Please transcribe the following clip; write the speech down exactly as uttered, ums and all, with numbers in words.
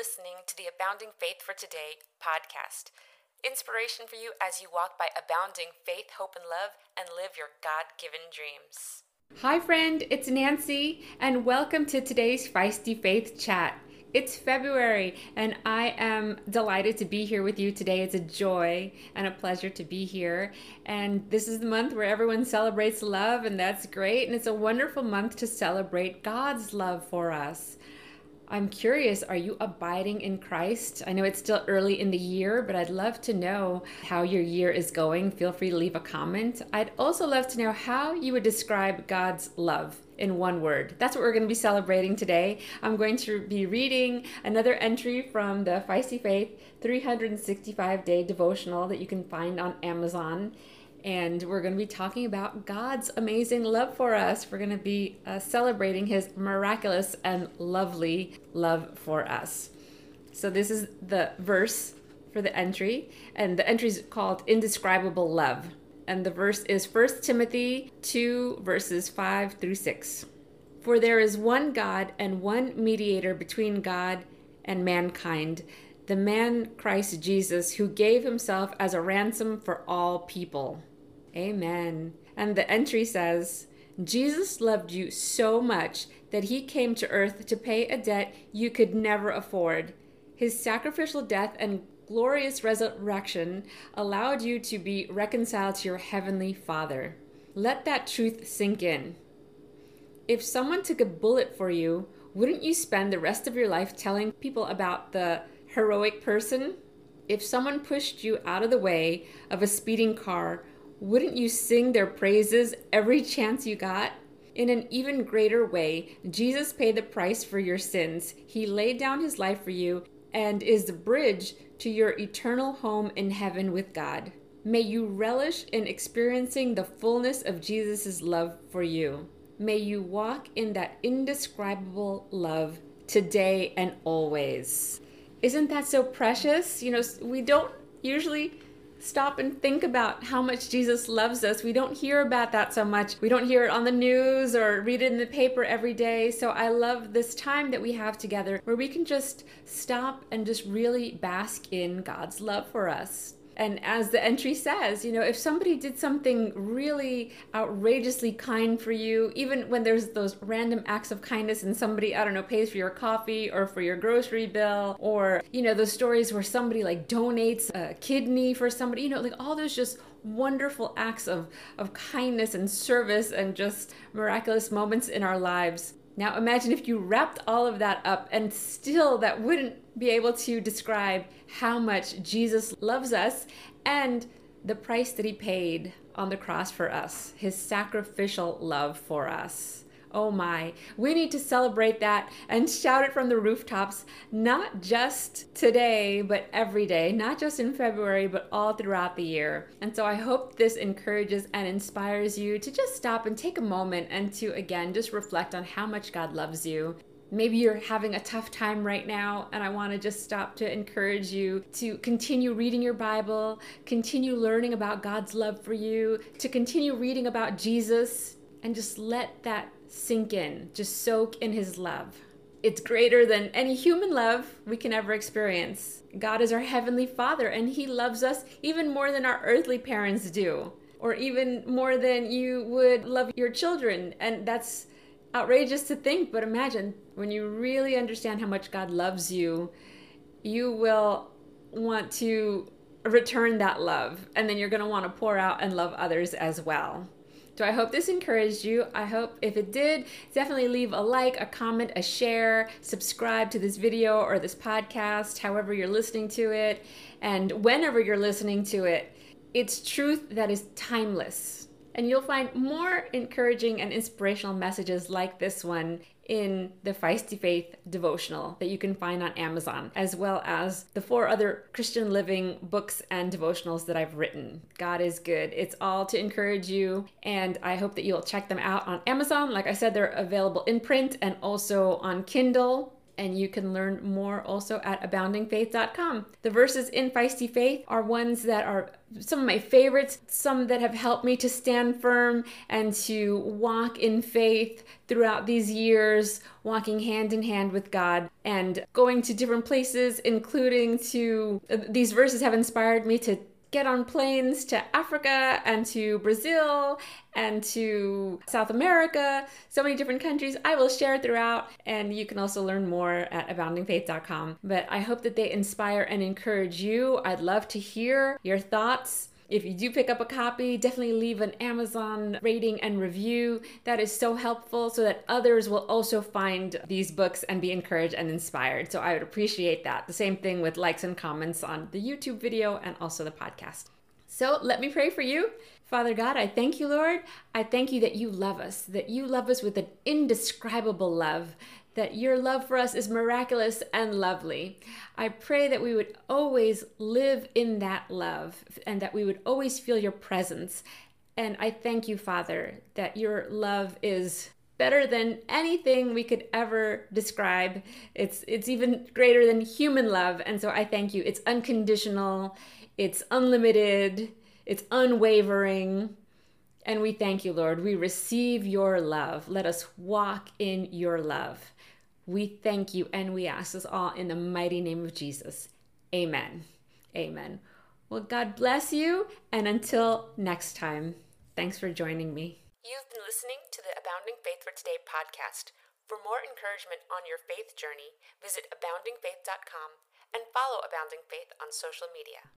listening to the Abounding Faith for Today podcast. Inspiration for you as you walk by abounding faith, hope, and love, and live your God-given dreams. Hi, friend. It's Nancy, and welcome to today's Feisty Faith Chat. It's February, and I am delighted to be here with you today. It's a joy and a pleasure to be here. And this is the month where everyone celebrates love, and that's great. And it's a wonderful month to celebrate God's love for us. I'm curious, are you abiding in Christ? I know it's still early in the year, but I'd love to know how your year is going. Feel free to leave a comment. I'd also love to know how you would describe God's love in one word. That's what we're going to be celebrating today. I'm going to be reading another entry from the Feisty Faith three sixty-five Day Devotional that you can find on Amazon. And we're going to be talking about God's amazing love for us. We're going to be uh, celebrating his miraculous and lovely love for us. So this is the verse for the entry, and the entry is called Indescribable Love. And the verse is First Timothy two, verses five through six. For there is one God and one mediator between God and mankind, the man Christ Jesus, who gave himself as a ransom for all people. Amen. And the entry says, Jesus loved you so much that he came to earth to pay a debt you could never afford. His sacrificial death and glorious resurrection allowed you to be reconciled to your heavenly Father. Let that truth sink in. If someone took a bullet for you, wouldn't you spend the rest of your life telling people about the heroic person? If someone pushed you out of the way of a speeding car, wouldn't you sing their praises every chance you got? In an even greater way, Jesus paid the price for your sins. He laid down his life for you and is the bridge to your eternal home in heaven with God. May you relish in experiencing the fullness of Jesus' love for you. May you walk in that indescribable love today and always. Isn't that so precious? You know, we don't usually stop and think about how much Jesus loves us. We don't hear about that so much. We don't hear it on the news or read it in the paper every day. So I love this time that we have together where we can just stop and just really bask in God's love for us. And as the entry says, you know, if somebody did something really outrageously kind for you, even when there's those random acts of kindness and somebody, I don't know, pays for your coffee or for your grocery bill, or, you know, those stories where somebody like donates a kidney for somebody, you know, like all those just wonderful acts of, of kindness and service and just miraculous moments in our lives. Now imagine if you wrapped all of that up, and still that wouldn't be able to describe how much Jesus loves us and the price that he paid on the cross for us, his sacrificial love for us. Oh my, we need to celebrate that and shout it from the rooftops, not just today, but every day, not just in February, but all throughout the year. And so I hope this encourages and inspires you to just stop and take a moment and to, again, just reflect on how much God loves you. Maybe you're having a tough time right now, and I want to just stop to encourage you to continue reading your Bible, continue learning about God's love for you, to continue reading about Jesus, and just let that sink in. Just soak in his love. It's greater than any human love we can ever experience. God is our heavenly Father, and he loves us even more than our earthly parents do, or even more than you would love your children. And that's outrageous to think, but imagine when you really understand how much God loves you, you will want to return that love, and then you're going to want to pour out and love others as well. So I hope this encouraged you. I hope if it did, definitely leave a like, a comment, a share, subscribe to this video or this podcast, however you're listening to it, and whenever you're listening to it. It's truth that is timeless. And you'll find more encouraging and inspirational messages like this one in the Feisty Faith Devotional that you can find on Amazon, as well as the four other Christian living books and devotionals that I've written. God is good. It's all to encourage you, and I hope that you'll check them out on Amazon. Like I said, they're available in print and also on Kindle. and you can learn more also at Abounding Faith dot com. The verses in Feisty Faith are ones that are some of my favorites, some that have helped me to stand firm and to walk in faith throughout these years, walking hand in hand with God and going to different places, including to, these verses have inspired me to get on planes to Africa and to Brazil and to South America, so many different countries. I will share throughout, and you can also learn more at Abounding Faith dot com. But I hope that they inspire and encourage you. I'd love to hear your thoughts. If you do pick up a copy, definitely leave an Amazon rating and review. That is so helpful so that others will also find these books and be encouraged and inspired. So I would appreciate that. The same thing with likes and comments on the YouTube video and also the podcast. So let me pray for you. Father God, I thank you, Lord. I thank you that you love us, that you love us with an indescribable love, that your love for us is miraculous and lovely. I pray that we would always live in that love and that we would always feel your presence. And I thank you, Father, that your love is better than anything we could ever describe. It's it's even greater than human love. And so I thank you. It's unconditional. It's unlimited. It's unwavering. And we thank you, Lord. We receive your love. Let us walk in your love. We thank you, and we ask this all in the mighty name of Jesus. Amen. Amen. Well, God bless you, and until next time, thanks for joining me. You've been listening to the Abounding Faith for Today podcast. For more encouragement on your faith journey, visit Abounding Faith dot com and follow Abounding Faith on social media.